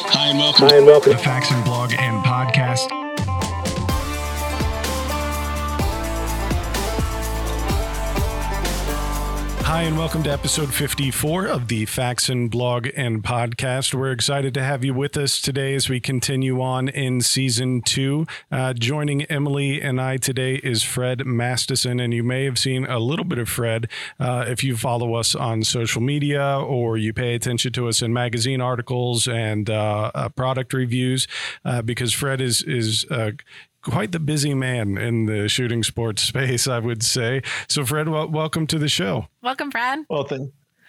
Hi and welcome. The Faxon blog and podcast. Hi and welcome to episode 54 of the Faxon blog and podcast. We're excited to have you with us today as we continue on in season two. Joining Emily and I today is Fred Masterson, and you may have seen a little bit of Fred if you follow us on social media or you pay attention to us in magazine articles and product reviews, because Fred is quite the busy man in the shooting sports space, I would say. So, Fred, welcome to the show. Welcome, Fred. Well,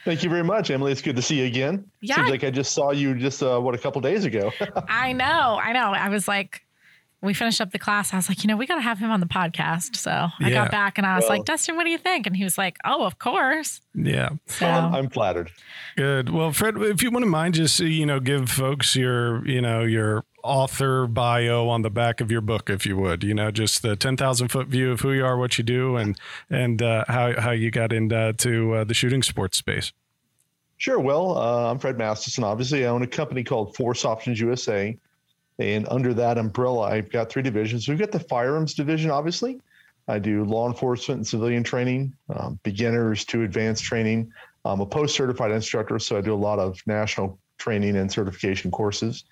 thank you very much, Emily. It's good to see you again. Yeah. Seems like I just saw you a couple days ago. I know. I was like, we finished up the class. I was like, we got to have him on the podcast. So I got back and I was like, Dustin, what do you think? And he was like, oh, of course. Yeah. So I'm flattered. Good. Well, Fred, if you wouldn't mind, just, give folks your author bio on the back of your book, if you would, just the 10,000 foot view of who you are, what you do, and how you got into the shooting sports space. Sure. Well, I'm Fred Masterson. Obviously, I own a company called Force Options USA. And under that umbrella, I've got three divisions. We've got the firearms division, obviously. I do law enforcement and civilian training, beginners to advanced training. I'm a post-certified instructor, so I do a lot of national training and certification courses.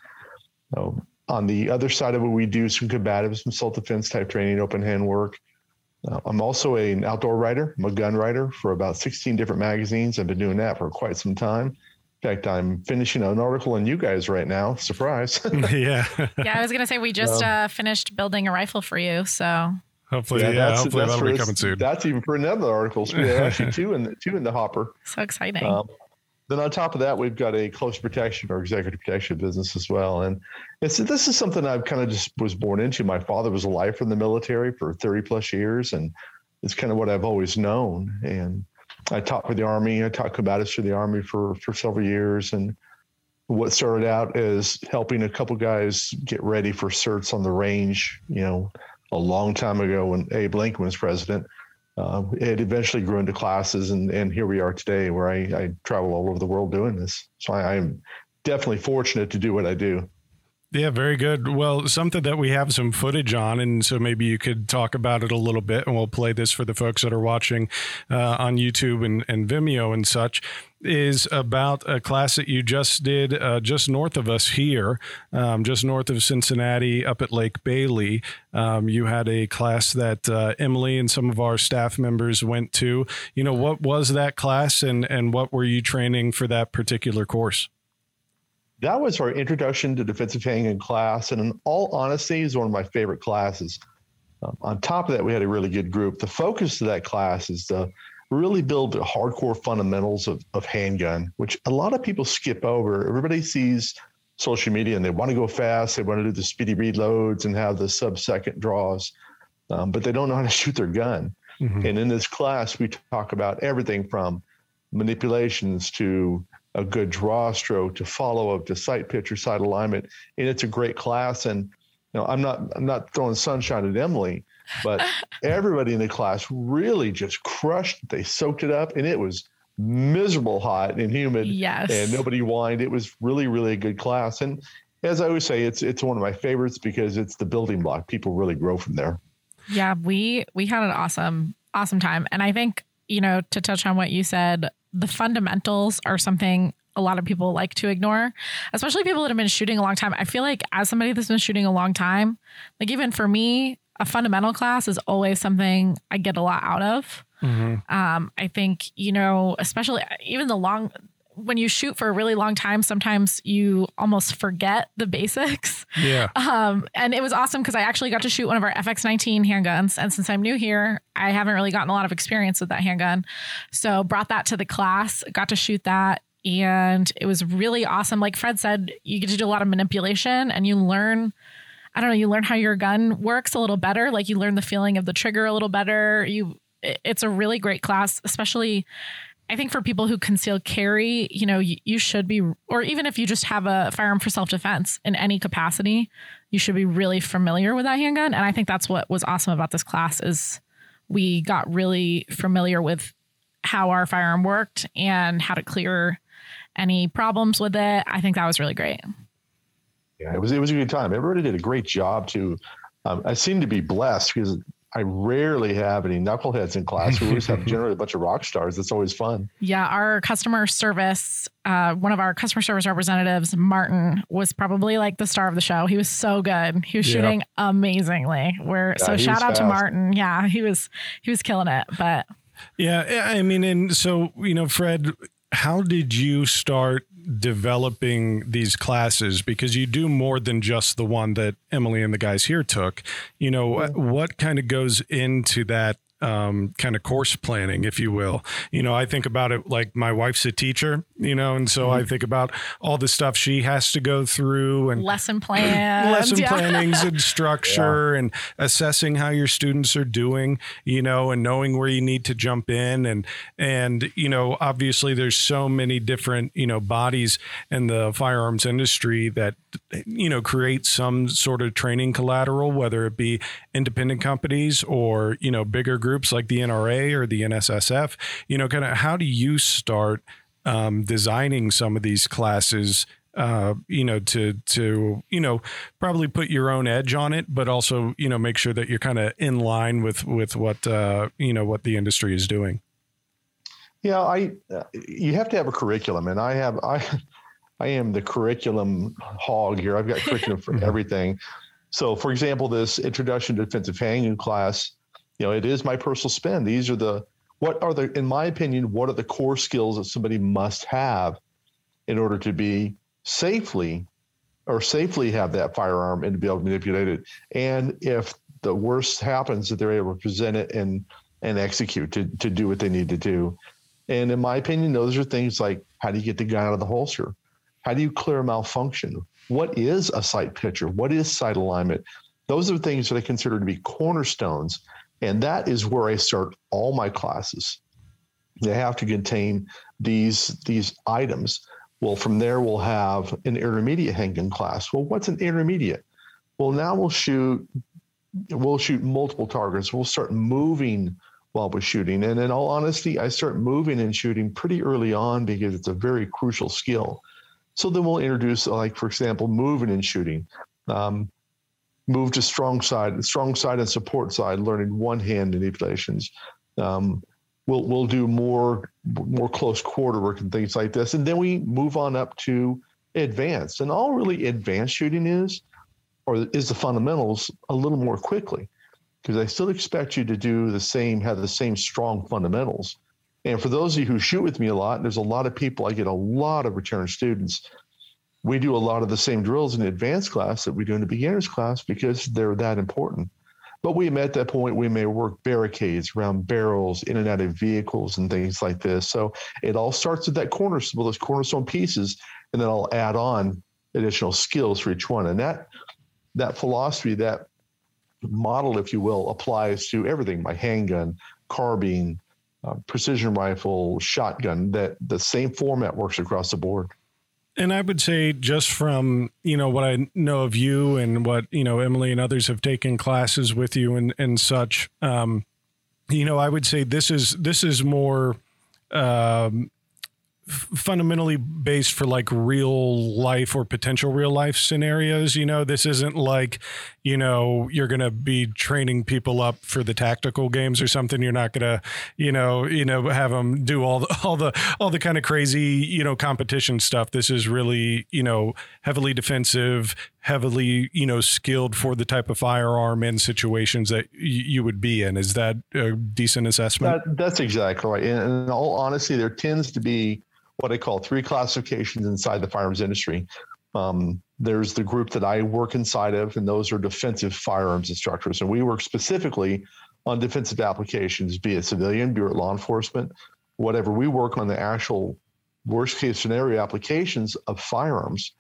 On the other side of it, we do some combatives, some self-defense type training, open hand work. I'm also an outdoor writer. I'm a gun writer for about 16 different magazines. I've been doing that for quite some time. In fact, I'm finishing an article on you guys right now. Surprise. Yeah, I was going to say we just finished building a rifle for you. So hopefully, hopefully that'll be coming soon. That's even for another article. So we have actually two in the hopper. So exciting. Then on top of that, we've got a close protection or executive protection business as well. And so this is something I've kind of just was born into. My father was a lifer in the military for 30 plus years. And it's kind of what I've always known. And I taught for the Army. I taught combatives for the Army for several years. And what started out as helping a couple guys get ready for certs on the range, a long time ago when Abe Lincoln was president, it eventually grew into classes. And here we are today where I travel all over the world doing this. So I'm definitely fortunate to do what I do. Yeah, very good. Well, something that we have some footage on, and so maybe you could talk about it a little bit, and we'll play this for the folks that are watching on YouTube and Vimeo and such, is about a class that you just did just north of us here, just north of Cincinnati, up at Lake Bailey. You had a class that Emily and some of our staff members went to. What was that class, and what were you training for that particular course? That was our introduction to defensive handgun class. And in all honesty, is one of my favorite classes. On top of that, we had a really good group. The focus of that class is to really build the hardcore fundamentals of handgun, which a lot of people skip over. Everybody sees social media and they want to go fast. They want to do the speedy reloads and have the sub-second draws, but they don't know how to shoot their gun. Mm-hmm. And in this class, we talk about everything from manipulations to a good draw stroke to follow up to sight picture, sight alignment. And it's a great class. And I'm not throwing sunshine at Emily, but everybody in the class really just crushed it. They soaked it up, and it was miserable hot and humid. Yes. And nobody whined. It was really, really a good class. And as I always say, it's one of my favorites because it's the building block. People really grow from there. Yeah, we had an awesome time. And I think, to touch on what you said, the fundamentals are something a lot of people like to ignore, especially people that have been shooting a long time. I feel like as somebody that's been shooting a long time, like even for me, a fundamental class is always something I get a lot out of. Mm-hmm. I think, especially even when you shoot for a really long time, sometimes you almost forget the basics. Yeah. And it was awesome because I actually got to shoot one of our FX-19 handguns. And since I'm new here, I haven't really gotten a lot of experience with that handgun. So brought that to the class, got to shoot that. And it was really awesome. Like Fred said, you get to do a lot of manipulation and you learn, you learn how your gun works a little better. Like you learn the feeling of the trigger a little better. It's a really great class, especially I think for people who conceal carry, you should be, or even if you just have a firearm for self-defense in any capacity, you should be really familiar with that handgun. And I think that's what was awesome about this class is we got really familiar with how our firearm worked and how to clear any problems with it. I think that was really great. Yeah, it was a good time. Everybody did a great job too. I seem to be blessed because I rarely have any knuckleheads in class. We always have generally a bunch of rock stars. It's always fun. Yeah. Our customer service, one of our customer service representatives, Martin, was probably like the star of the show. He was so good. He was shooting amazingly. So shout out to Martin. Yeah, he was killing it. But yeah, I mean, and so, you know, Fred, how did you start developing these classes? Because you do more than just the one that Emily and the guys here took. You know, what kind of goes into that kind of course planning, if you will? You know, I think about it like my wife's a teacher, you know, and so I think about all the stuff she has to go through and lesson plans, plannings and structure and assessing how your students are doing, you know, and knowing where you need to jump in. And, you know, obviously there's so many different, you know, bodies in the firearms industry that, you know, create some sort of training collateral, whether it be independent companies or, you know, bigger groups like the NRA or the NSSF. You know, kind of how do you start designing some of these classes, you know, to, you know, probably put your own edge on it, but also, you know, make sure that you're kind of in line with what, you know, what the industry is doing? Yeah, you have to have a curriculum, and I am the curriculum hog here. I've got curriculum for everything. So, for example, this introduction to defensive hanging class, you know, it is my personal spin. These are in my opinion, what are the core skills that somebody must have in order to be safely have that firearm and to be able to manipulate it? And if the worst happens, that they're able to present it and execute to do what they need to do. And in my opinion, those are things like, how do you get the gun out of the holster? How do you clear a malfunction? What is a sight picture? What is sight alignment? Those are things that I consider to be cornerstones. And that is where I start all my classes. They have to contain these items. Well, from there, we'll have an intermediate handgun class. Well, what's an intermediate? Well, now we'll shoot multiple targets. We'll start moving while we're shooting. And in all honesty, I start moving and shooting pretty early on because it's a very crucial skill. So then we'll introduce, like, for example, moving and shooting. Move to strong side and support side, learning one-hand manipulations. We'll do more close quarter work and things like this. And then we move on up to advanced. And all really advanced shooting is the fundamentals a little more quickly, because I still expect you to do have the same strong fundamentals. And for those of you who shoot with me a lot, there's a lot of people, I get a lot of return students. We do a lot of the same drills in the advanced class that we do in the beginner's class because they're that important. But at that point, we may work barricades around barrels, in and out of vehicles and things like this. So it all starts with that cornerstone, those cornerstone pieces, and then I'll add on additional skills for each one. And that philosophy, that model, if you will, applies to everything: my handgun, carbine, precision rifle, shotgun. That the same format works across the board. And I would say, just from, you know, what I know of you and what, you know, Emily and others have taken classes with you and such, you know, I would say this is more fundamentally based for like real life or potential real life scenarios. You know, this isn't like, you know, you're going to be training people up for the tactical games or something. You're not going to, you know, have them do all the kind of crazy, you know, competition stuff. This is really, you know, heavily defensive, heavily, you know, skilled for the type of firearm and situations that you would be in. Is that a decent assessment? That's exactly right. And in all honesty, there tends to be what I call three classifications inside the firearms industry. There's the group that I work inside of, and those are defensive firearms instructors. And we work specifically on defensive applications, be it civilian, be it law enforcement, whatever. We work on the actual worst case scenario applications of firearms.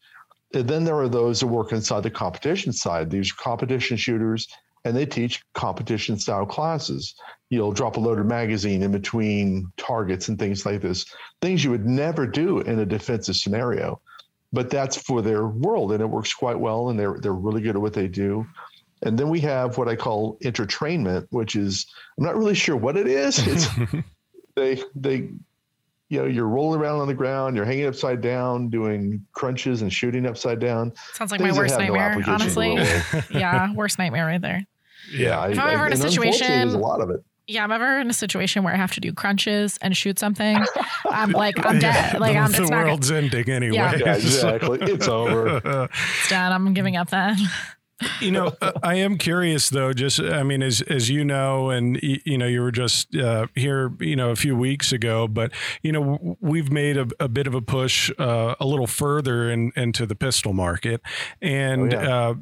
And then there are those that work inside the competition side. These are competition shooters, and they teach competition style classes. You'll drop a loaded magazine in between targets and things like this, things you would never do in a defensive scenario, but that's for their world, and it works quite well, and they're really good at what they do. And then we have what I call intertrainment, which is, I'm not really sure what it is. It's, they you know, you're rolling around on the ground, you're hanging upside down, doing crunches and shooting upside down. Sounds like my worst nightmare, honestly. Yeah, worst nightmare right there. Yeah. If I'm ever in a situation, there's a lot of it. Yeah, I'm ever in a situation where I have to do crunches and shoot something, I'm like, I'm dead. Like, the world's ending anyway. Yeah, exactly. It's over. It's done. I'm giving up then. You know, I am curious though, just, I mean, as you know, and you know, you were just here, you know, a few weeks ago, but you know, we've made a bit of a push a little further into the pistol market, and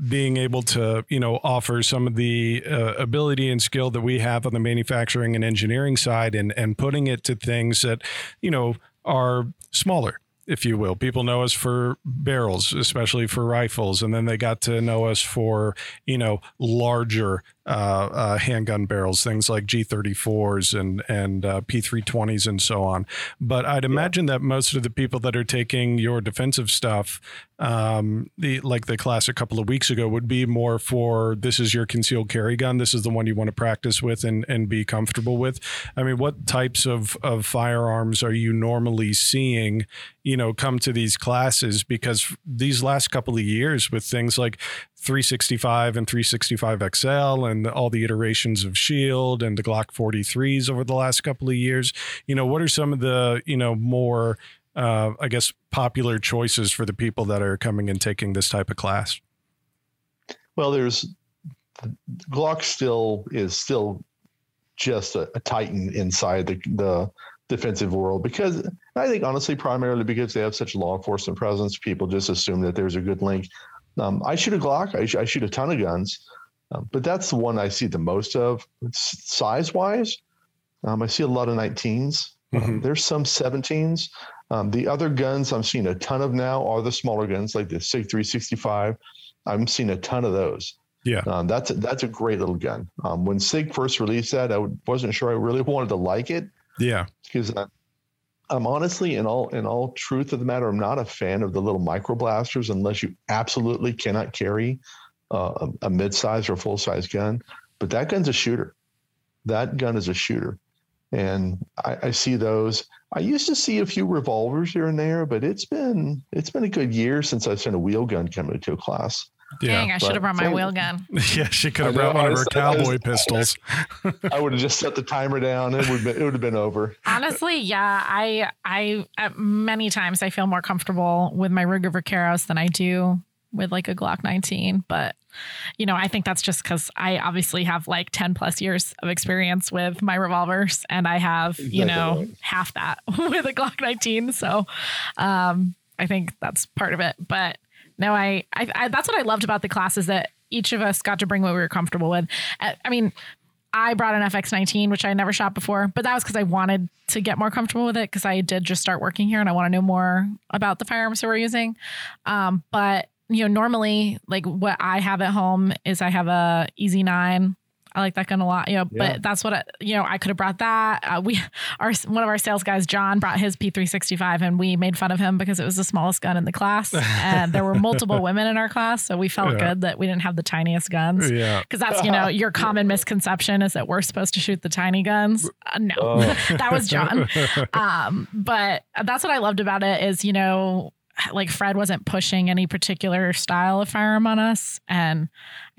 being able to, you know, offer some of the ability and skill that we have on the manufacturing and engineering side, and putting it to things that, you know, are smaller, if you will. People know us for barrels, especially for rifles. And then they got to know us for, you know, larger handgun barrels, things like G34s and P320s and so on. But I'd imagine that most of the people that are taking your defensive stuff, the class a couple of weeks ago, would be more for, this is your concealed carry gun. This is the one you want to practice with and be comfortable with. I mean, what types of firearms are you normally seeing, you know, come to these classes? Because these last couple of years with things like 365 and 365 XL and all the iterations of Shield and the Glock 43s over the last couple of years, you know, what are some of the, you know, more, I guess, popular choices for the people that are coming and taking this type of class? Well, Glock is still just a titan inside the defensive world, because I think honestly, primarily because they have such law enforcement presence, people just assume that there's a good link. I shoot a Glock. I shoot a ton of guns, but that's the one I see the most of. Size wise, I see a lot of 19s. Mm-hmm. There's some 17s. The other guns I'm seeing a ton of now are the smaller guns, like the SIG 365. I'm seeing a ton of those. Yeah, that's a great little gun. When SIG first released that, I wasn't sure I really wanted to like it. Yeah, because I'm honestly, in all truth of the matter, I'm not a fan of the little micro blasters unless you absolutely cannot carry a mid-size or full-size gun. But that gun's a shooter. That gun is a shooter. And I see those. I used to see a few revolvers here and there, but it's been a good year since I've seen a wheel gun come into a class. Yeah. Dang, I should have brought my wheel gun. Yeah, she could have brought one of her cowboy pistols. I would have just set the timer down. It would have been over. Honestly, yeah. I many times I feel more comfortable with my Ruger Vaqueros than I do with like a Glock 19. But, you know, I think that's just because I obviously have like 10 plus years of experience with my revolvers, and I have, you know, half that with a Glock 19. So I think that's part of it. But no, I that's what I loved about the class, is that each of us got to bring what we were comfortable with. I mean, I brought an FX-19, which I never shot before, but that was because I wanted to get more comfortable with it, because I did just start working here and I want to know more about the firearms that we're using. But, you know, normally like what I have at home is I have a EZ9. I like that gun a lot, you know, but that's what, I could have brought that. One of our sales guys, John, brought his P365, and we made fun of him because it was the smallest gun in the class. And there were multiple women in our class. So we felt good that we didn't have the tiniest guns. Yeah. Cause that's, you know, your common misconception is that we're supposed to shoot the tiny guns. No, that was John. But that's what I loved about it is, you know, like Fred wasn't pushing any particular style of firearm on us. And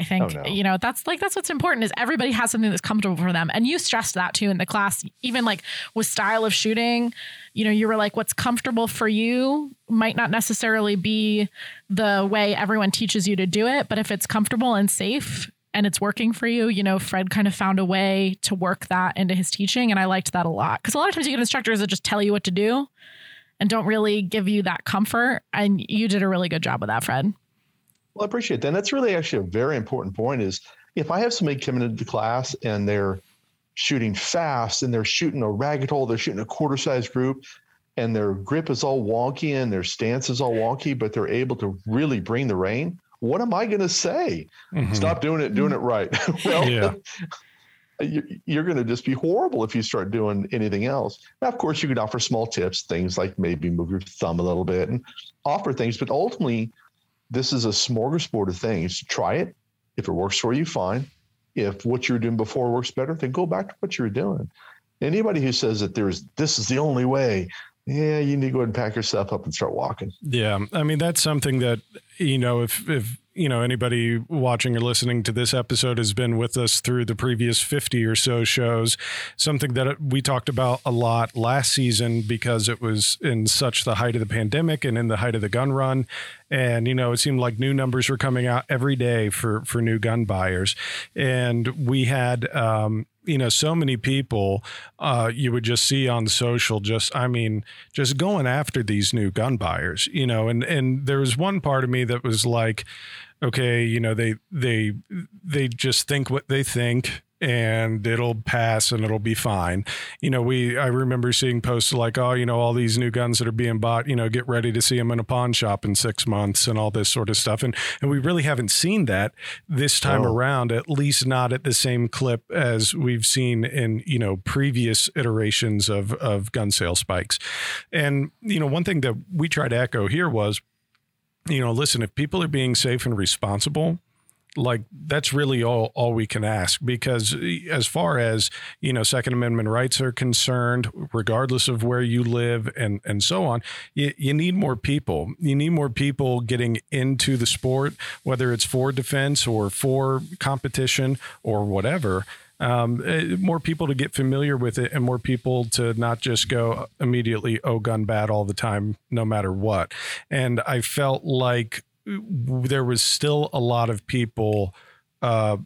I think, you know, that's what's important, is everybody has something that's comfortable for them. And you stressed that too in the class, even like with style of shooting, you know, you were like, what's comfortable for you might not necessarily be the way everyone teaches you to do it. But if it's comfortable and safe and it's working for you, you know, Fred kind of found a way to work that into his teaching. And I liked that a lot, because a lot of times you get instructors that just tell you what to do and don't really give you that comfort. And you did a really good job with that, Fred. Well, I appreciate that. And that's really actually a very important point, is if I have somebody come into the class and they're shooting fast and they're shooting a ragged hole, they're shooting a quarter size group, and their grip is all wonky and their stance is all wonky, but they're able to really bring the rain, what am I going to say? Mm-hmm. Stop doing it right. Well, you're going to just be horrible if you start doing anything else. Now, of course, you could offer small tips, things like maybe move your thumb a little bit and offer things. But ultimately, this is a smorgasbord of things. Try it. If it works for you, fine. If what you were doing before works better, then go back to what you were doing. Anybody who says that this is the only way, yeah, you need to go ahead and pack your stuff up and start walking. Yeah. I mean, that's something that, you know, if you know, anybody watching or listening to this episode has been with us through the previous 50 or so shows, something that we talked about a lot last season because it was in such the height of the pandemic and in the height of the gun run. And, you know, it seemed like new numbers were coming out every day for new gun buyers. And we had, you know, so many people you would just see on social, just going after these new gun buyers, you know, and there was one part of me that was like, okay, you know, they just think what they think and it'll pass and it'll be fine. You know, I remember seeing posts like, oh, you know, all these new guns that are being bought, you know, get ready to see them in a pawn shop in 6 months and all this sort of stuff. And we really haven't seen that this time around, at least not at the same clip as we've seen in, you know, previous iterations of gun sale spikes. And, you know, one thing that we tried to echo here was, you know, listen, if people are being safe and responsible, like that's really all we can ask, because as far as, you know, Second Amendment rights are concerned, regardless of where you live and so on, you need more people. You need more people getting into the sport, whether it's for defense or for competition or whatever. More people to get familiar with it and more people to not just go immediately, oh, gun bad all the time, no matter what. And I felt like there was still a lot of people,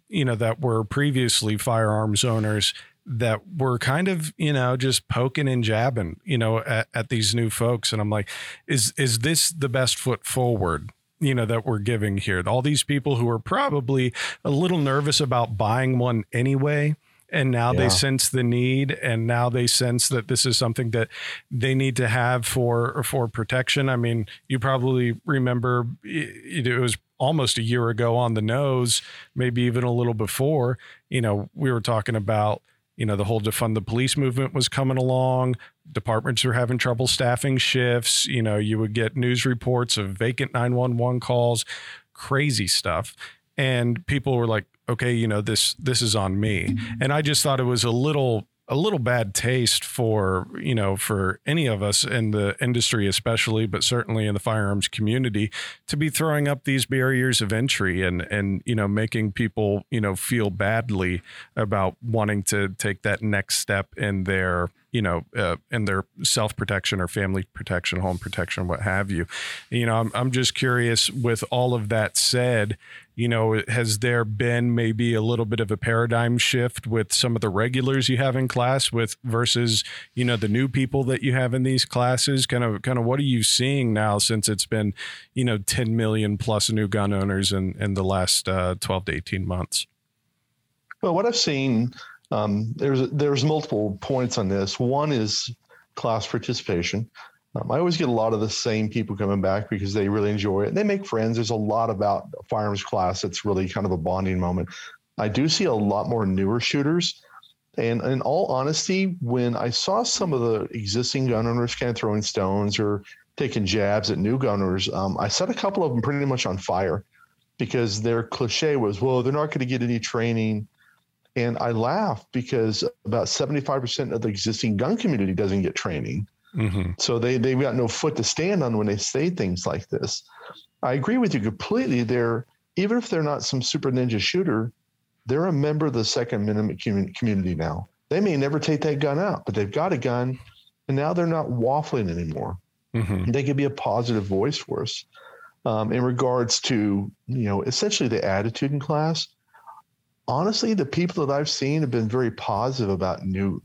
you know, that were previously firearms owners that were kind of, you know, just poking and jabbing, you know, at these new folks. And I'm like, is this the best foot forward, you know, that we're giving here? All these people who are probably a little nervous about buying one anyway. And now they sense the need, and now they sense that this is something that they need to have for protection. I mean, you probably remember it was almost a year ago on the nose, maybe even a little before, you know, we were talking about, you know, the whole defund the police movement was coming along. Departments were having trouble staffing shifts. You know, you would get news reports of vacant 911 calls, crazy stuff. And people were like, okay, you know, this is on me. And I just thought it was a little bad taste for, you know, for any of us in the industry, especially, but certainly in the firearms community, to be throwing up these barriers of entry and, you know, making people, you know, feel badly about wanting to take that next step in their, you know, in their self-protection or family protection, home protection, what have you. You know, I'm just curious, with all of that said, you know, has there been maybe a little bit of a paradigm shift with some of the regulars you have in class with versus, you know, the new people that you have in these classes? Kind of what are you seeing now, since it's been, you know, 10 million plus new gun owners in the last 12 to 18 months? Well, what I've seen, there's multiple points on this. One is class participation. I always get a lot of the same people coming back because they really enjoy it. They make friends. There's a lot about firearms class that's really kind of a bonding moment. I do see a lot more newer shooters. And in all honesty, when I saw some of the existing gun owners kind of throwing stones or taking jabs at new gun owners, I set a couple of them pretty much on fire because their cliche was, well, they're not going to get any training. And I laugh because about 75% of the existing gun community doesn't get training. Mm-hmm. So they've got no foot to stand on when they say things like this. I agree with you completely there. Even if they're not some super ninja shooter, they're a member of the Second Amendment community now. They may never take that gun out, but they've got a gun, and now they're not waffling anymore. Mm-hmm. They can be a positive voice for us. In regards to, you know, essentially the attitude in class, honestly, the people that I've seen have been very positive about new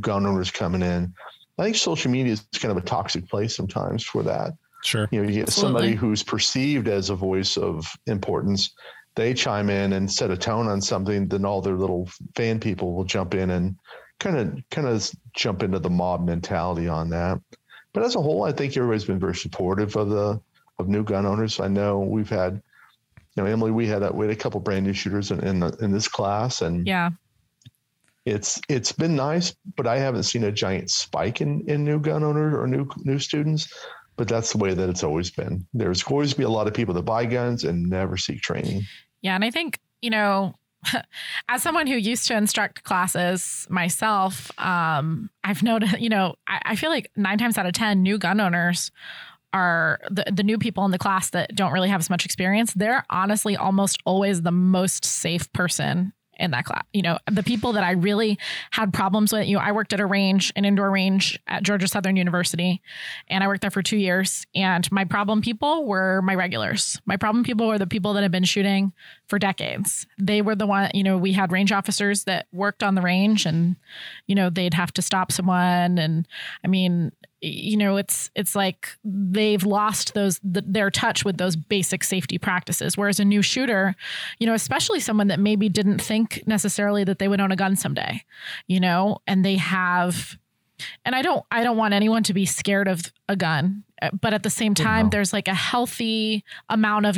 gun owners coming in. I think social media is kind of a toxic place sometimes for that. Sure. You know, you get somebody who's perceived as a voice of importance. They chime in and set a tone on something, then all their little fan people will jump in and kind of jump into the mob mentality on that. But as a whole, I think everybody's been very supportive of new gun owners. I know we've had, you know, Emily, we had a couple brand new shooters in this class, and yeah, it's been nice, but I haven't seen a giant spike in new gun owners or new students, but that's the way that it's always been. There's always be a lot of people that buy guns and never seek training. Yeah. And I think, you know, as someone who used to instruct classes myself, I've noticed, I feel like 9 times out of 10 new gun owners are the new people in the class that don't really have as much experience. They're honestly almost always the most safe person in that class. The people that I really had problems with, I worked at a range, an indoor range at Georgia Southern University, and I worked there for 2 years. And my problem people were my regulars. My problem people were the people that had been shooting for decades. They were the one, we had range officers that worked on the range and, they'd have to stop someone. And I mean, it's like they've lost their touch with those basic safety practices. Whereas a new shooter, especially someone that maybe didn't think necessarily that they would own a gun someday, and they have, and I don't want anyone to be scared of a gun, but at the same time, there's like a healthy amount of,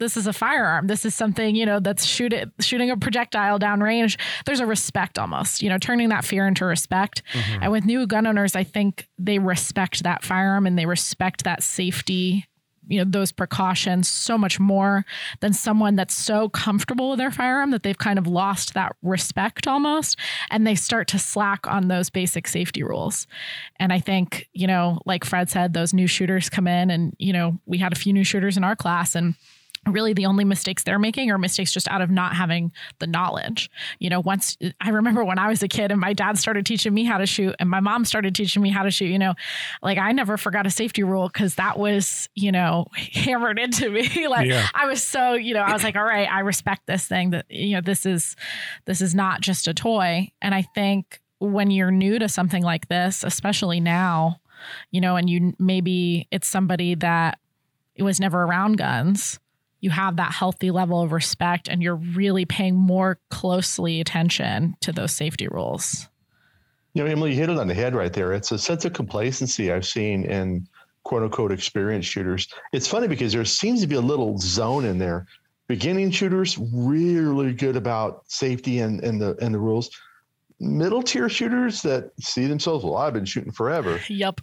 this is a firearm. This is something, that's shooting a projectile downrange. There's a respect almost, turning that fear into respect. Mm-hmm. And with new gun owners, I think they respect that firearm and they respect that safety, those precautions so much more than someone that's so comfortable with their firearm that they've kind of lost that respect almost. And they start to slack on those basic safety rules. And I think, like Fred said, those new shooters come in and, we had a few new shooters in our class, and really the only mistakes they're making are mistakes just out of not having the knowledge. Once I remember when I was a kid and my dad started teaching me how to shoot and my mom started teaching me how to shoot, like I never forgot a safety rule because that was, hammered into me. I was so, I was like, all right, I respect this thing that, this is not just a toy. And I think when you're new to something like this, especially now, and maybe it's somebody that it was never around guns, you have that healthy level of respect and you're really paying more closely attention to those safety rules. Emily, you hit it on the head right there. It's a sense of complacency I've seen in quote unquote experienced shooters. It's funny because there seems to be a little zone in there. Beginning shooters, really good about safety and the rules. Middle tier shooters that see themselves, well, I've been shooting forever. Yep.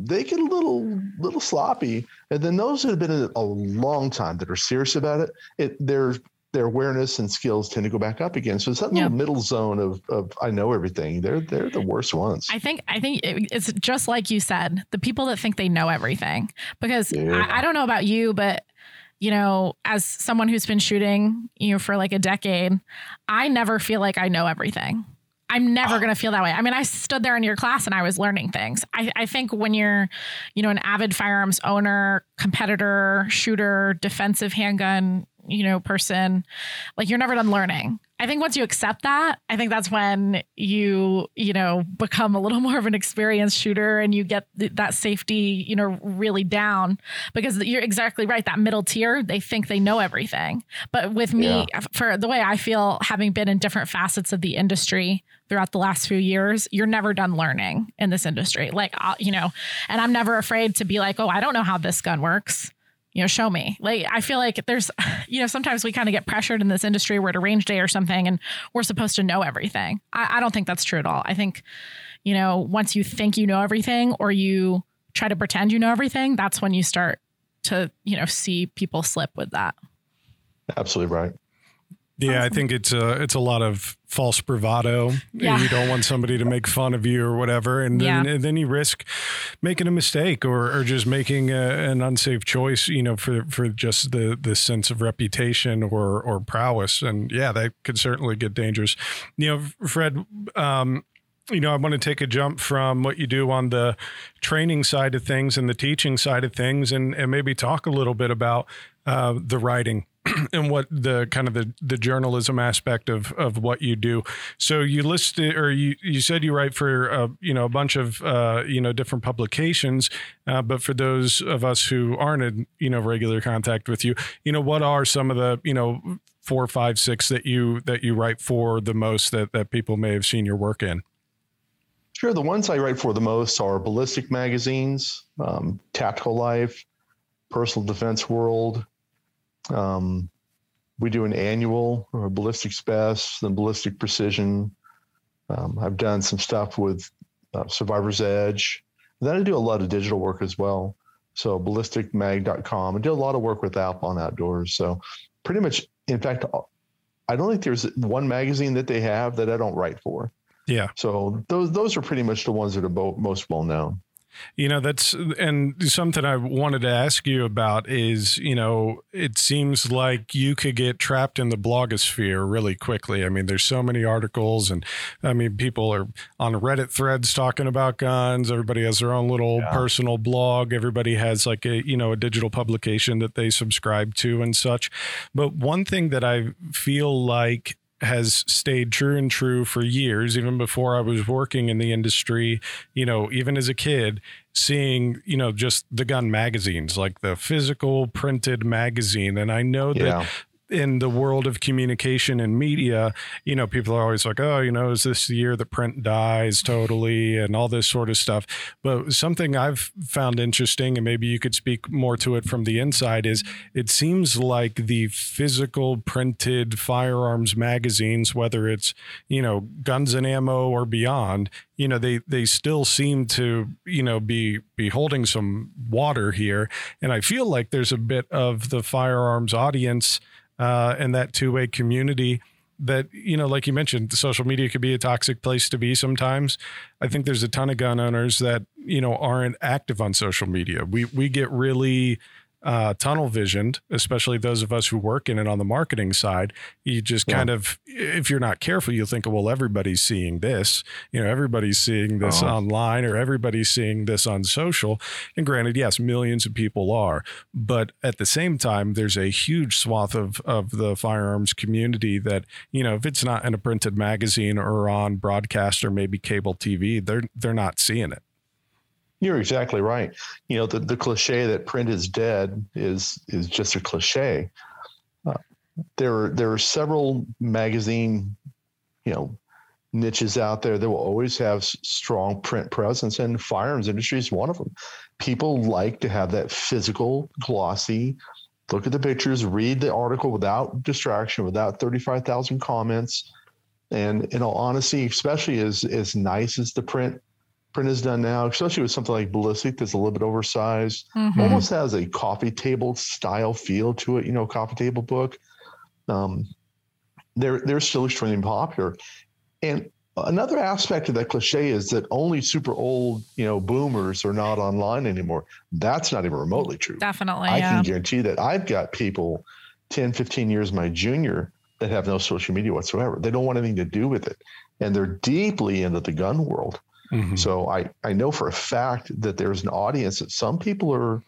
They get a little sloppy, and then those that have been in it a long time that are serious about it, their awareness and skills tend to go back up again. So it's that little middle zone of I know everything. They're the worst ones. I think it's just like you said, the people that think they know everything. Because I don't know about you, but as someone who's been shooting, for like a decade, I never feel like I know everything. I'm never going to feel that way. I mean, I stood there in your class and I was learning things. I think when you're, an avid firearms owner, competitor, shooter, defensive handgun, person, like you're never done learning. I think once you accept that, I think that's when you, become a little more of an experienced shooter and you get that safety, really down, because you're exactly right. That middle tier, they think they know everything. But with me, for the way I feel, having been in different facets of the industry throughout the last few years, you're never done learning in this industry. Like, and I'm never afraid to be like, oh, I don't know how this gun works. Show me. Like, I feel like there's, sometimes we kind of get pressured in this industry. We're at a range day or something and we're supposed to know everything. I don't think that's true at all. I think, once you think you know everything or you try to pretend you know everything, that's when you start to, see people slip with that. Absolutely right. Yeah, awesome. I think it's a lot of false bravado. Yeah. You don't want somebody to make fun of you or whatever. And then you risk making a mistake or just making an unsafe choice, for just the sense of reputation or prowess. And yeah, that could certainly get dangerous. Fred, I want to take a jump from what you do on the training side of things and the teaching side of things and maybe talk a little bit about the writing and what the kind of the journalism aspect of what you do. So you listed, or you said you write for, a bunch of, different publications. But for those of us who aren't in, regular contact with you, what are some of the, 4, 5, 6 that you write for the most that people may have seen your work in? Sure. The ones I write for the most are Ballistic Magazines, Tactical Life, Personal Defense World. We do an annual or Ballistics Best, then Ballistic Precision. I've done some stuff with Survivor's Edge. And then I do a lot of digital work as well. So ballisticmag.com. I do a lot of work with Athlon Outdoors. So pretty much, in fact, I don't think there's one magazine that they have that I don't write for. Yeah. So those are pretty much the ones that are most well known. You know, that's, and something I wanted to ask you about is, you know, it seems like you could get trapped in the blogosphere really quickly. I mean, there's so many articles, and I mean, people are on Reddit threads talking about guns. Everybody has their own little personal blog. Everybody has like a, you know, a digital publication that they subscribe to and such. But one thing that I feel like has stayed true for years, even before I was working in the industry, you know, even as a kid, seeing, you know, just the gun magazines, like the physical printed magazine. And I know that in the world of communication and media, you know, people are always like, oh, you know, is this the year that print dies totally and all this sort of stuff. But something I've found interesting, and maybe you could speak more to it from the inside, is it seems like the physical printed firearms magazines, whether it's, you know, Guns and Ammo or Beyond, you know, they still seem to, you know, be holding some water here. And I feel like there's a bit of the firearms audience and that two-way community that, you know, like you mentioned, social media could be a toxic place to be sometimes. I think there's a ton of gun owners that, you know, aren't active on social media. We get really tunnel visioned, especially those of us who work in it on the marketing side. You just kind of, if you're not careful, you'll think, well, everybody's seeing this, you know, everybody's seeing this online, or everybody's seeing this on social. And granted, yes, millions of people are, but at the same time, there's a huge swath of the firearms community that, you know, if it's not in a printed magazine or on broadcast or maybe cable TV, they're not seeing it. You're exactly right. You know, the cliche that print is dead is just a cliche. There are several magazine, you know, niches out there that will always have strong print presence, and firearms industry is one of them. People like to have that physical, glossy, look at the pictures, read the article without distraction, without 35,000 comments. And in all honesty, especially as nice as the print is done now, especially with something like Ballistic that's a little bit oversized, almost has a coffee table style feel to it, you know, coffee table book. They're still extremely popular. And another aspect of that cliche is that only super old, you know, boomers are not online anymore. That's not even remotely true. Definitely. I can guarantee that I've got people 10, 15 years my junior that have no social media whatsoever. They don't want anything to do with it. And they're deeply into the gun world. Mm-hmm. So I know for a fact that there's an audience that some people are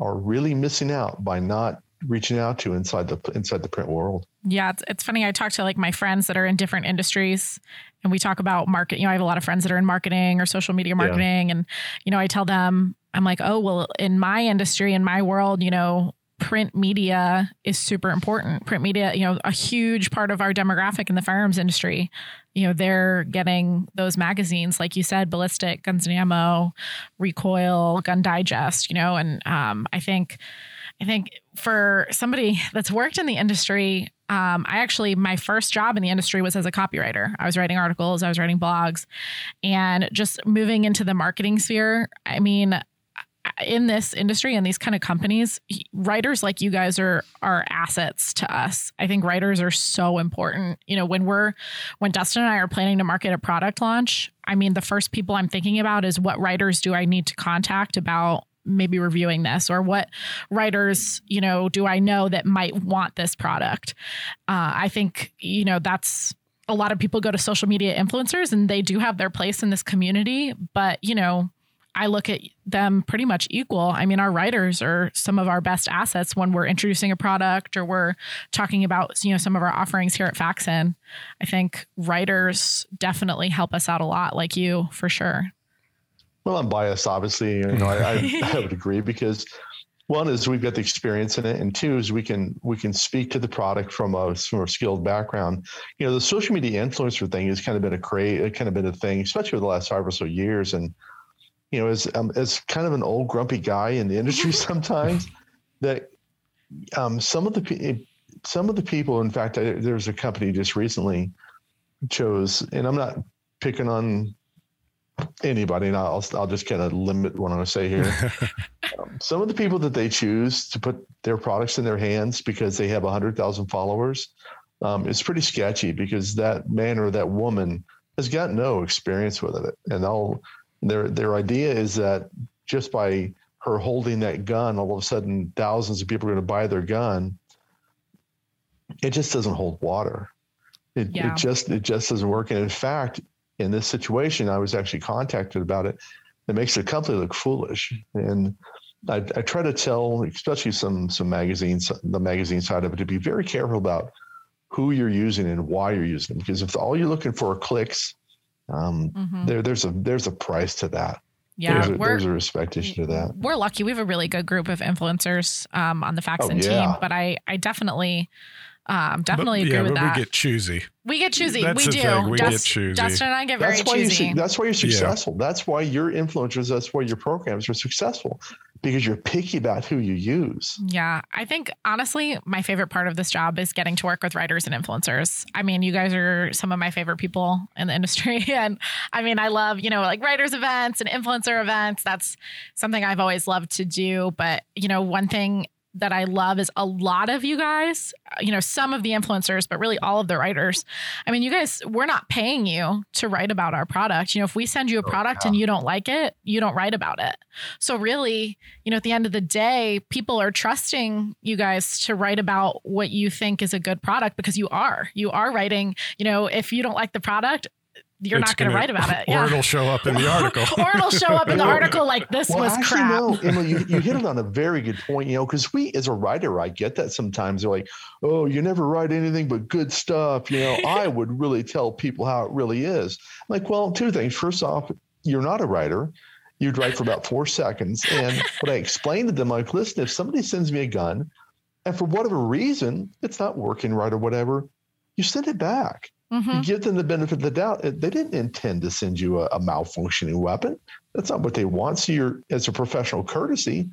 really missing out by not reaching out to inside the print world. Yeah, it's funny. I talk to like my friends that are in different industries, and we talk about market. You know, I have a lot of friends that are in marketing or social media marketing, and you know, I tell them, I'm like, oh well, in my industry, in my world, you know, print media is super important. Print media, you know, a huge part of our demographic in the firearms industry. You know, they're getting those magazines, like you said, Ballistic, Guns and Ammo, Recoil, Gun Digest, you know, and I think for somebody that's worked in the industry, my first job in the industry was as a copywriter. I was writing articles, I was writing blogs, and just moving into the marketing sphere. I mean, in this industry and these kind of companies, writers like you guys are assets to us. I think writers are so important. You know, when Dustin and I are planning to market a product launch, I mean, the first people I'm thinking about is what writers do I need to contact about maybe reviewing this, or what writers, you know, do I know that might want this product? I think, you know, that's a lot of people go to social media influencers, and they do have their place in this community, but you know, I look at them pretty much equal. I mean, our writers are some of our best assets when we're introducing a product or we're talking about, you know, some of our offerings here at Faxon. I think writers definitely help us out a lot, like you, for sure. Well, I'm biased, obviously. You know, I would agree, because one is we've got the experience in it, and two is we can speak to the product from a skilled background. You know, the social media influencer thing has kind of been a thing, especially over the last 5 or so years, and you know, as kind of an old grumpy guy in the industry sometimes, that some of the people, in fact, there's a company just recently chose, and I'm not picking on anybody, and I'll just kind of limit what I'm going to say here. Some of the people that they choose to put their products in their hands because they have 100,000 followers It's pretty sketchy because that man or that woman has got no experience with it. And their idea is that just by her holding that gun, all of a sudden thousands of people are going to buy their gun. It just doesn't hold water. It just doesn't work. And in fact, in this situation, I was actually contacted about it. It makes the company look foolish. And I try to tell, especially some magazines, the magazine side of it, to be very careful about who you're using and why you're using them. Because if all you're looking for are clicks, there's a price to that. Yeah, there's a respect issue to that. We're lucky. We have a really good group of influencers on the Faxon team, but I definitely agree with that. We get choosy. That's we do. We get choosy. Dustin and I get very choosy. That's why you're successful. Yeah. That's why your influencers, that's why your programs are successful, because you're picky about who you use. Yeah. I think, honestly, my favorite part of this job is getting to work with writers and influencers. I mean, you guys are some of my favorite people in the industry. And I mean, I love, like writers events and influencer events. That's something I've always loved to do. But, one thing that I love is a lot of you guys, some of the influencers, but really all of the writers. I mean, you guys, we're not paying you to write about our product. If we send you a product and you don't like it, you don't write about it. So really, at the end of the day, people are trusting you guys to write about what you think is a good product, because you are writing, if you don't like the product, you're not going to write about it. Or it'll show up in the article. Or it'll show up in the article like this was actually, crap. No, Emily, you hit it on a very good point, because we as a writer, I get that sometimes. They're like, oh, you never write anything but good stuff. I would really tell people how it really is. Like, well, two things. First off, you're not a writer. You'd write for about 4 seconds. And what I explained to them, like, listen, if somebody sends me a gun and for whatever reason, it's not working right or whatever, you send it back. Mm-hmm. You give them the benefit of the doubt. They didn't intend to send you a malfunctioning weapon. That's not what they want. So as a professional courtesy,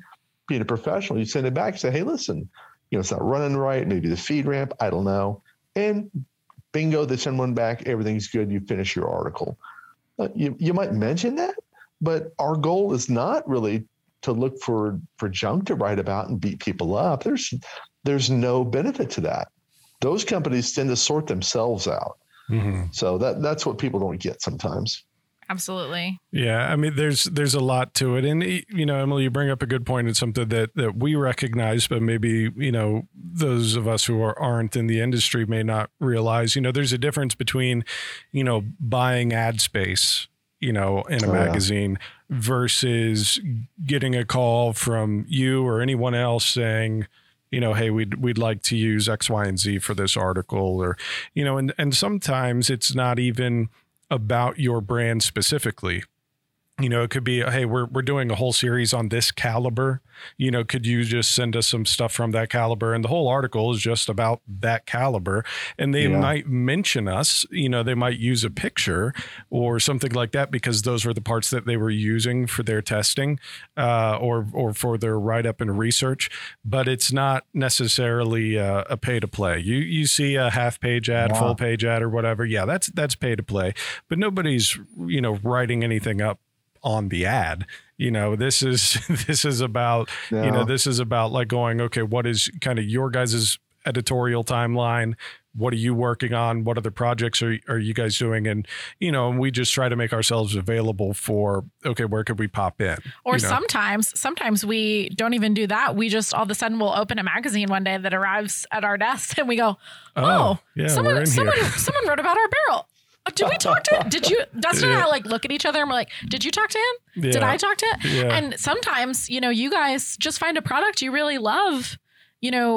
being a professional, you send it back and say, hey, listen, it's not running right. Maybe the feed ramp, I don't know. And bingo, they send one back. Everything's good. You finish your article. You might mention that, but our goal is not really to look for junk to write about and beat people up. There's no benefit to that. Those companies tend to sort themselves out. Mm-hmm. So that's what people don't get sometimes. Absolutely. Yeah. I mean, there's a lot to it. And, Emily, you bring up a good point. It's something that we recognize, but maybe, those of us who aren't in the industry may not realize, there's a difference between, buying ad space, in a magazine versus getting a call from you or anyone else saying, hey, we'd like to use X, Y, and Z for this article, or, and sometimes it's not even about your brand specifically. It could be, hey, we're doing a whole series on this caliber. Could you just send us some stuff from that caliber? And the whole article is just about that caliber. And they might mention us, they might use a picture or something like that, because those were the parts that they were using for their testing, or for their write up and research. But it's not necessarily a pay to play. You see a half page ad, full page ad, or whatever. Yeah, that's pay to play. But nobody's, writing anything up on the ad. This is about, this is about like going, okay, what is kind of your guys's editorial timeline? What are you working on? What other projects are you guys doing? And, and we just try to make ourselves available for, okay, where could we pop in? Or sometimes we don't even do that. We just, all of a sudden we'll open a magazine one day that arrives at our desk and we go, someone wrote about our barrel. Did we talk to him? Dustin and I look at each other and we're like, did you talk to him? Yeah. Did I talk to him? Yeah. And sometimes, you guys just find a product you really love,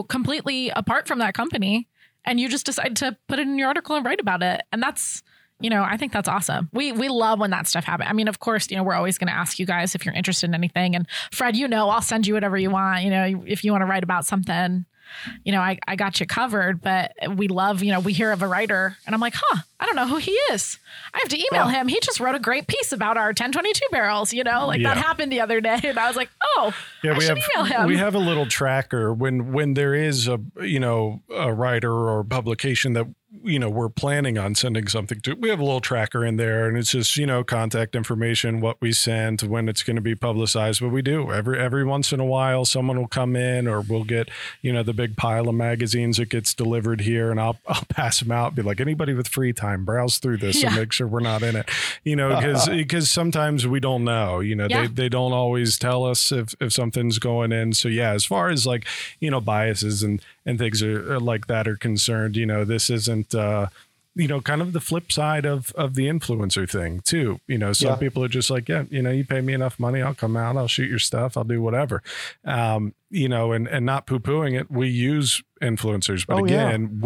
completely apart from that company. And you just decide to put it in your article and write about it. And that's, I think that's awesome. We love when that stuff happens. I mean, of course, we're always going to ask you guys if you're interested in anything. And Fred, I'll send you whatever you want. If you want to write about something, I got you covered. But we love, we hear of a writer and I'm like, I don't know who he is. I have to email him. He just wrote a great piece about our 1022 barrels, that happened the other day. And I was like, email him. We have a little tracker when there is a writer or publication that you know, we're planning on sending something to, we have a little tracker in there, and it's just, you know, contact information, what we send, when it's going to be publicized. But we do every once in a while, someone will come in, or we'll get, you know, the big pile of magazines that gets delivered here, and I'll pass them out, be like, anybody with free time, browse through this and make sure we're not in it, you know, because sometimes we don't know, you know, they don't always tell us if something's going in. So yeah, as far as like, you know, biases and things are like that are concerned, you know, this isn't, you know, kind of the flip side of the influencer thing too. You know, some people are just like, yeah, you know, you pay me enough money, I'll come out, I'll shoot your stuff, I'll do whatever. You know, and not poo-pooing it. We use influencers, but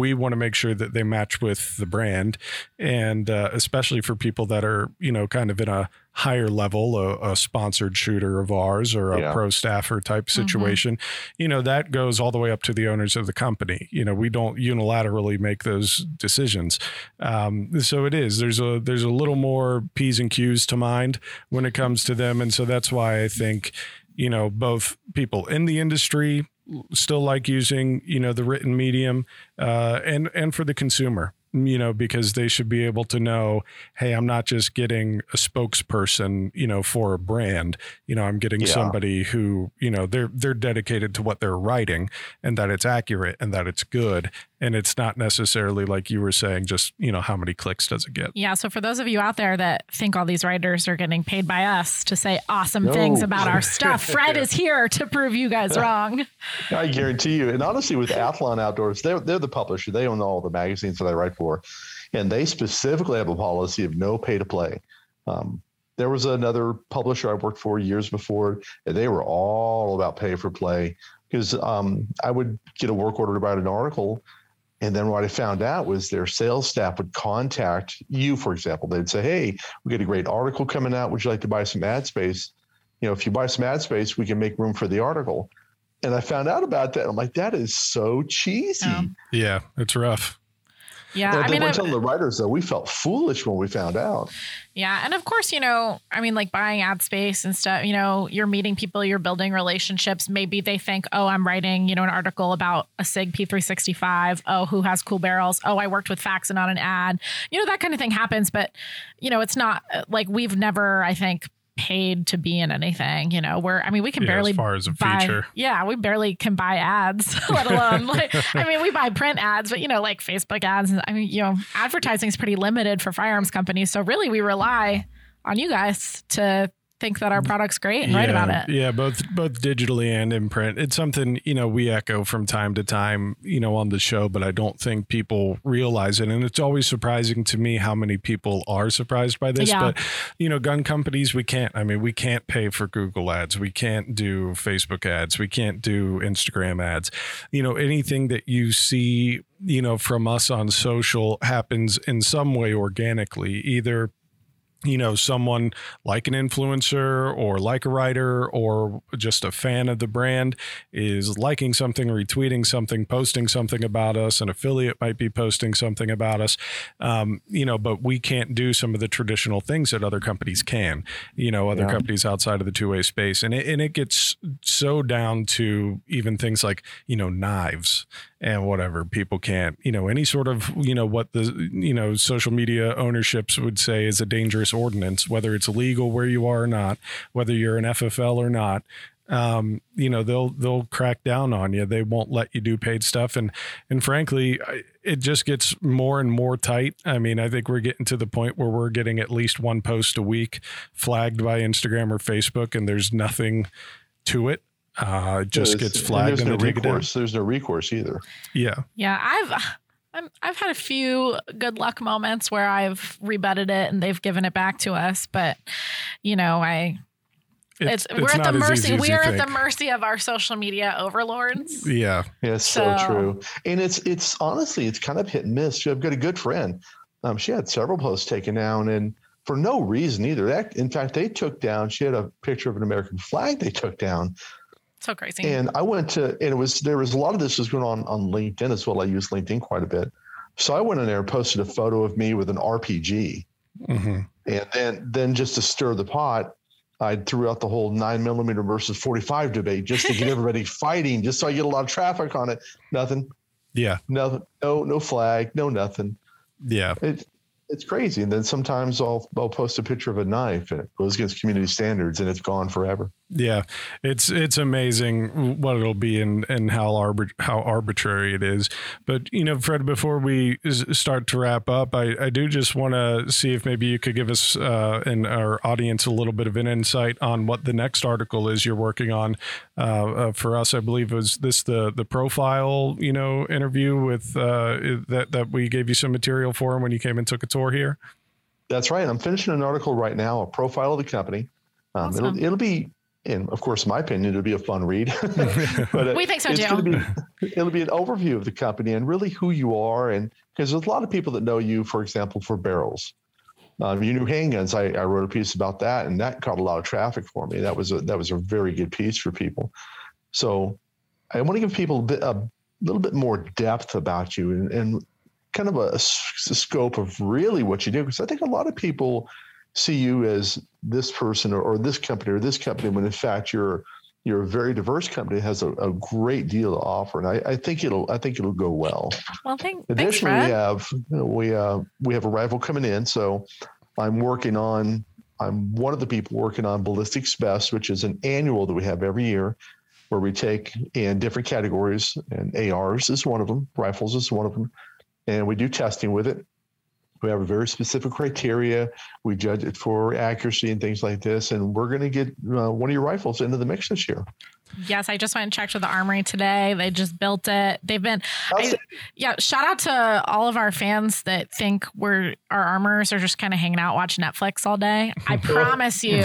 we want to make sure that they match with the brand. And especially for people that are, you know, kind of in a higher level, a sponsored shooter of ours or a pro staffer type situation, you know, that goes all the way up to the owners of the company. You know, we don't unilaterally make those decisions. So it is, there's a little more P's and Q's to mind when it comes to them. And so that's why I think, you know, both people in the industry still like using, you know, the written medium, and for the consumer, you know, because they should be able to know, hey, I'm not just getting a spokesperson, you know, for a brand, you know, I'm getting somebody who, you know, they're dedicated to what they're writing, and that it's accurate and that it's good. And it's not necessarily, like you were saying, just, you know, how many clicks does it get? Yeah. So for those of you out there that think all these writers are getting paid by us to say awesome things about our stuff, Fred is here to prove you guys wrong. I guarantee you. And honestly, with Athlon Outdoors, they're the publisher. They own all the magazines that I write for. And they specifically have a policy of no pay to play. There was another publisher I worked for years before, and they were all about pay for play, because I would get a work order to write an article. And then what I found out was their sales staff would contact you, for example. They'd say, hey, we got a great article coming out. Would you like to buy some ad space? You know, if you buy some ad space, we can make room for the article. And I found out about that. I'm like, that is so cheesy. Yeah, it's rough. Yeah. I mean, tell the writers, though, we felt foolish when we found out. Yeah. And of course, you know, I mean, like buying ad space and stuff, you know, you're meeting people, you're building relationships. Maybe they think, oh, I'm writing, you know, an article about a SIG P365. Oh, who has cool barrels? Oh, I worked with Faxon on an ad. You know, that kind of thing happens. But, you know, it's not like we've never, I think, paid to be in anything, you know, where, I mean, we can barely, as far as a feature. Yeah. We barely can buy ads, let alone, like, I mean, we buy print ads, but you know, like Facebook ads, and I mean, you know, advertising is pretty limited for firearms companies. So really we rely on you guys to think that our product's great and write about it. Yeah. Both digitally and in print. It's something, you know, we echo from time to time, you know, on the show, but I don't think people realize it. And it's always surprising to me how many people are surprised by this, but you know, gun companies, we can't pay for Google ads. We can't do Facebook ads. We can't do Instagram ads. You know, anything that you see, you know, from us on social happens in some way organically, either, you know, someone like an influencer or like a writer or just a fan of the brand is liking something, retweeting something, posting something about us. An affiliate might be posting something about us, you know, but we can't do some of the traditional things that other companies can, you know, other companies outside of the two-way space. And it gets so down to even things like, you know, knives and whatever. People can't, you know, any sort of, you know, what the, you know, social media ownerships would say is a dangerous ordinance, whether it's legal where you are or not, whether you're an FFL or not, you know, they'll crack down on you. They won't let you do paid stuff. And frankly, it just gets more and more tight. I mean, I think we're getting to the point where we're getting at least one post a week flagged by Instagram or Facebook, and there's nothing to it. It just gets flagged. And there's no recourse either. Yeah. Yeah. I've had a few good luck moments where I've rebutted it and they've given it back to us. But, you know, we're at the mercy. We are at the mercy of our social media overlords. Yeah. Yeah. So true. And it's honestly, it's kind of hit and miss. I've got a good friend. She had several posts taken down, and for no reason either. In fact, they took down, she had a picture of an American flag they took down. So crazy. And I went to, and there was a lot of this was going on LinkedIn as well. I use LinkedIn quite a bit. So I went in there and posted a photo of me with an RPG. Mm-hmm. And then just to stir the pot, I threw out the whole 9mm versus 45 debate just to get everybody fighting, just so I get a lot of traffic on it. Nothing. Yeah. Nothing. No flag, no nothing. Yeah. It's crazy. And then sometimes I'll post a picture of a knife and it goes against community standards and it's gone forever. Yeah. It's amazing what it'll be and how arbitrary it is. But, you know, Fred, before we start to wrap up, I do just want to see if maybe you could give us and our audience a little bit of an insight on what the next article is you're working on. For us, I believe was this the profile, you know, interview with that we gave you some material for when you came and took a tour here. That's right. I'm finishing an article right now, a profile of the company. Awesome. It'll be, and of course, in my opinion, it'll be a fun read. But we think so, Joe. It'll be an overview of the company and really who you are. And because there's a lot of people that know you, for example, for barrels. Your new handguns, I wrote a piece about that, and that caught a lot of traffic for me. That was a very good piece for people. So I want to give people a little bit more depth about you and kind of a scope of really what you do. Because I think a lot of people see you as this person or this company or this company, when in fact you're a very diverse company that has a great deal to offer. And I think it'll go well. Well, additionally, thanks, we have a rival coming in. So I'm one of the people working on Ballistics Best, which is an annual that we have every year where we take in different categories, and ARs is one of them. Rifles is one of them. And we do testing with it. We have a very specific criteria. We judge it for accuracy and things like this. And we're going to get one of your rifles into the mix this year. Yes, I just went and checked with the armory today. They just built it. They've been, shout out to all of our fans that think our armorers are just kind of hanging out watching Netflix all day. I promise you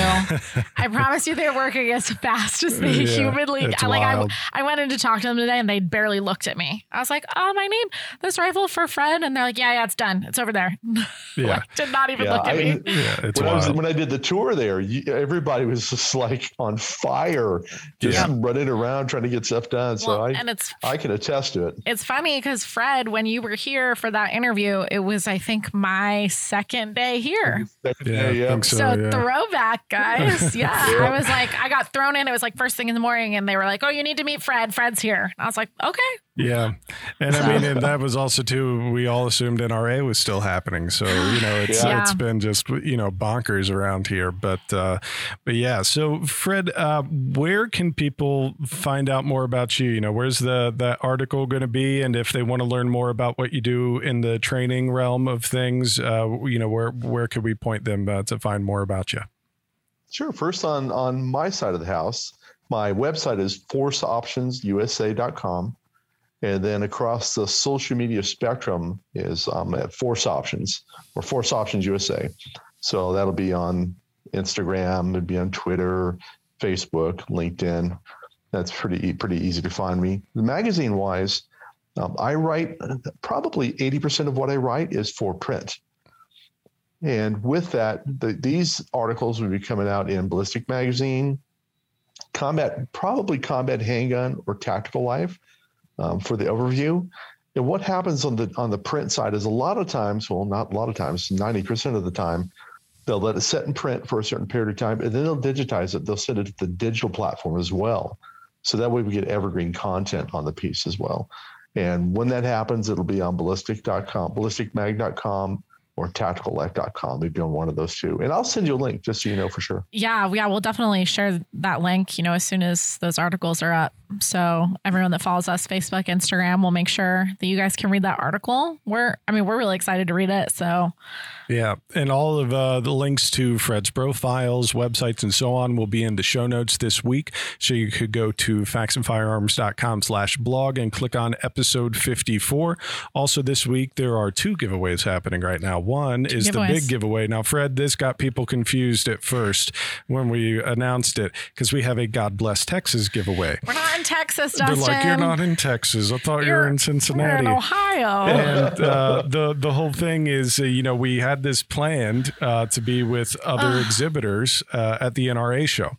they're working as fast as they humanly. Like I went in to talk to them today and they barely looked at me. I was like, oh, I need this rifle for Fred. And they're like, yeah, it's done. It's over there. Yeah. Like, did not even look at me. Yeah, it's wild. When I did the tour there, everybody was just like on fire. Running around trying to get stuff done. So I can attest to it. It's funny because Fred, when you were here for that interview, it was, I think, my second day here. Throwback, guys. Yeah. I was like, I got thrown in. It was like first thing in the morning and they were like, oh, you need to meet Fred. Fred's here. And I was like, okay. Yeah. And I mean, and that was also too, we all assumed NRA was still happening. So, you know, it's been just, you know, bonkers around here, but yeah. So Fred, where can people find out more about you? You know, where's the article going to be? And if they want to learn more about what you do in the training realm of things, you know, where could we point them to find more about you? Sure. First on my side of the house, my website is forceoptionsusa.com. And then across the social media spectrum is at Force Options or Force Options USA. So that'll be on Instagram, it'd be on Twitter, Facebook, LinkedIn. That's pretty easy to find me. Magazine-wise, I write probably 80% of what I write is for print. And with that, these articles will be coming out in Ballistic Magazine, Combat Handgun or Tactical Life. For the overview. And what happens on the print side is 90% of the time, they'll let it sit in print for a certain period of time, and then they'll digitize it. They'll send it to the digital platform as well. So that way we get evergreen content on the piece as well. And when that happens, it'll be on ballistic.com, ballisticmag.com, or tacticallife.com. We've done one of those two. And I'll send you a link just so you know for sure. Yeah, we'll definitely share that link, you know, as soon as those articles are up. So everyone that follows us, Facebook, Instagram, we'll make sure that you guys can read that article. We're really excited to read it. So yeah. And all of the links to Fred's profiles, websites, and so on will be in the show notes this week. So you could go to faxandfirearms.com/blog and click on episode 54. Also this week, there are two giveaways happening right now. One is the big giveaway. Now, Fred, this got people confused at first when we announced it because we have a God Bless Texas giveaway. We're not in Texas, Dustin. They're like, you're not in Texas. I thought you were in Cincinnati. You're in Ohio. And the whole thing is, you know, we had this planned to be with other exhibitors at the NRA show.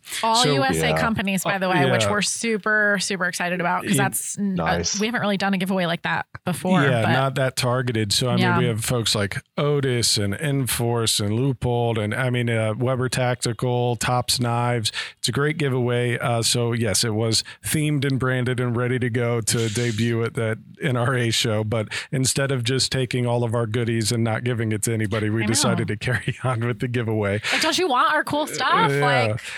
USA companies, by the way, which we're super, super excited about because that's nice. We haven't really done a giveaway like that before. Yeah, but not that targeted. So, I mean, we have folks like, Otis and Enforce and Leupold and Weber Tactical, Tops Knives. It's a great giveaway. So yes, it was themed and branded and ready to go to debut at that NRA show. But instead of just taking all of our goodies and not giving it to anybody, we decided to carry on with the giveaway. Like, don't you want our cool stuff?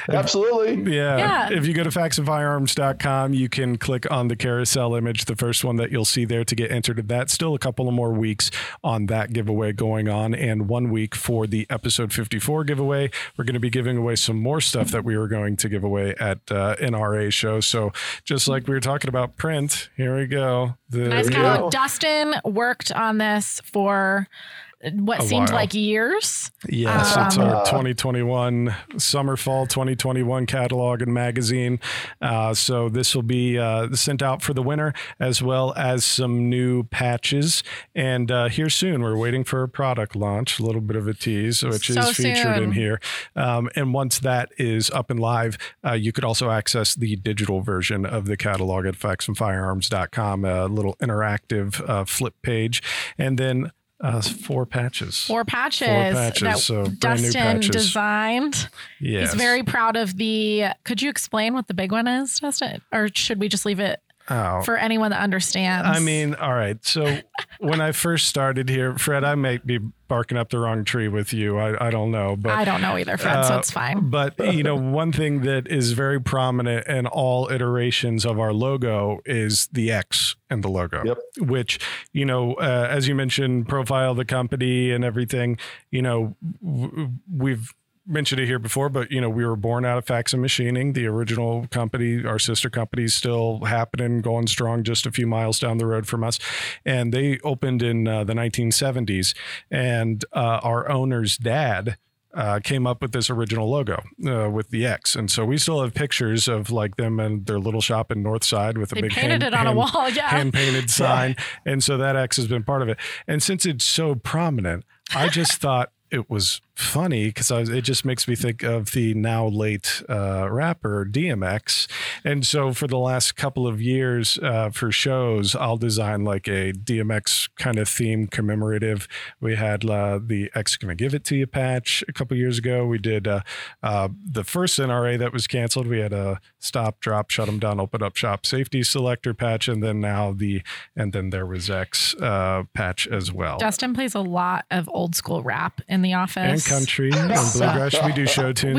Absolutely. Yeah. If you go to faxonfirearms.com, you can click on the carousel image, the first one that you'll see there, to get entered in that. Still a couple of more weeks on that giveaway going on, and 1 week for the episode 54 giveaway. We're going to be giving away some more stuff that we were going to give away at NRA show. So just like we were talking about print, here we go. Dustin worked on this for what seemed like years. Yes, it's our 2021 summer, fall 2021 catalog and magazine. So this will be sent out for the winter, as well as some new patches. And here soon, we're waiting for a product launch, a little bit of a tease, which is featured in here. And once that is up and live, you could also access the digital version of the catalog at faxonfirearms.com, a little interactive flip page. And then Four patches that so brand new patches. Dustin designed. Yes. He's very proud of the... Could you explain what the big one is, Dustin? Or should we just leave it for anyone that understands? All right. So when I first started here, Fred, I might be barking up the wrong tree with you. I don't know. But I don't know either, Fred, so it's fine. But, one thing that is very prominent in all iterations of our logo is the X in the logo, which, as you mentioned, profile the company and everything, we've mentioned it here before, but we were born out of Faxon Machining, the original company. Our sister company is still happening, going strong, just a few miles down the road from us. And they opened in the 1970s, and our owner's dad came up with this original logo with the X. And so we still have pictures of them and their little shop in Northside with a big painted it on a wall, hand painted sign. And so that X has been part of it. And since it's so prominent, I just thought it was funny because it just makes me think of the now late rapper DMX. And so for the last couple of years for shows, I'll design a DMX kind of theme commemorative. We had the X Gonna Give It To You patch a couple years ago. We did the first NRA that was canceled. We had a stop, drop, shut them down, open up shop, safety selector patch. And then then there was X patch as well. Justin plays a lot of old school rap in the office. And country and bluegrass. We do show tunes.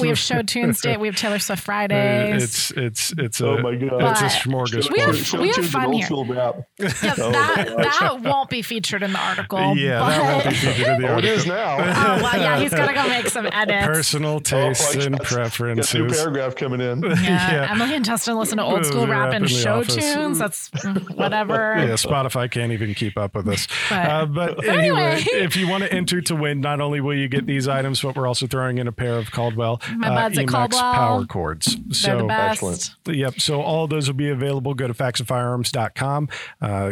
We have show tunes day. We have Taylor Swift Fridays. It's oh my god! It's a smorgasbord. We have fun here. That won't be featured in the article. Yeah, that won't be featured in the article. It is now. Oh well, yeah. He's gotta go make some edits. Personal tastes and preferences. Got a new paragraph coming in. Yeah. Emily and Justin listen to old school rap and show tunes. That's whatever. Yeah, Spotify can't even keep up with us. But anyway, if you want to enter to win, not only will you get these items, but we're also throwing in a pair of Caldwell EMAX power cords. They're the best. Excellent. Yep. So all of those will be available. Go to faxonfirearms.com,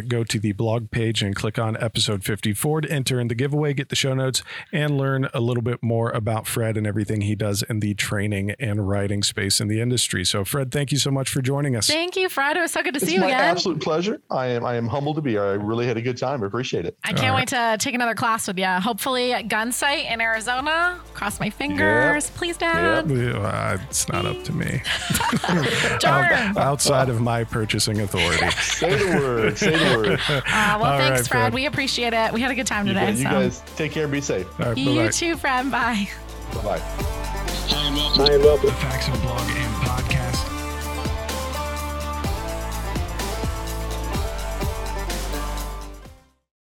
go to the blog page and click on episode 54 to enter in the giveaway, get the show notes, and learn a little bit more about Fred and everything he does in the training and writing space in the industry. So Fred, thank you so much for joining us. Thank you, Fred. It was so good to see you again. It's my absolute pleasure. I am humbled to be here. I really had a good time. I appreciate it. I can't wait to take another class with you. Hopefully Gunsite in Arizona. Cross my fingers. Yep. Please, Dad. Yep. It's not up to me. Darn. Outside of my purchasing authority. Say the word. Say the word. Well, thanks, right, Fred. We appreciate it. We had a good time today. You guys take care. Be safe. Right, you too, Fred. Bye. Bye-bye. Hi, I'm up. The Faxon blog and podcast.